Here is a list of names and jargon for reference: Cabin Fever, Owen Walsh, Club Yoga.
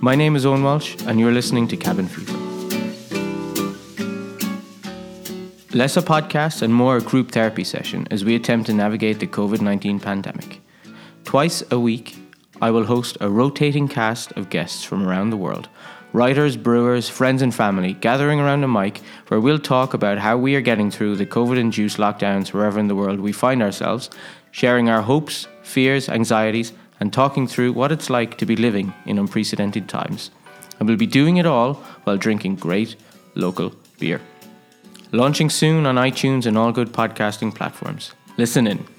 My name is Owen Walsh, and you're listening to Cabin Fever. Less a podcast and more a group therapy session as we attempt to navigate the COVID-19 pandemic. Twice a week, I will host a rotating cast of guests from around the world, writers, brewers, friends and family, gathering around a mic where we'll talk about how we are getting through the COVID-induced lockdowns wherever in the world we find ourselves, sharing our hopes, fears, anxieties, and talking through what it's like to be living in unprecedented times. And we'll be doing it all while drinking great local beer. Launching soon on iTunes and all good podcasting platforms. Listen in.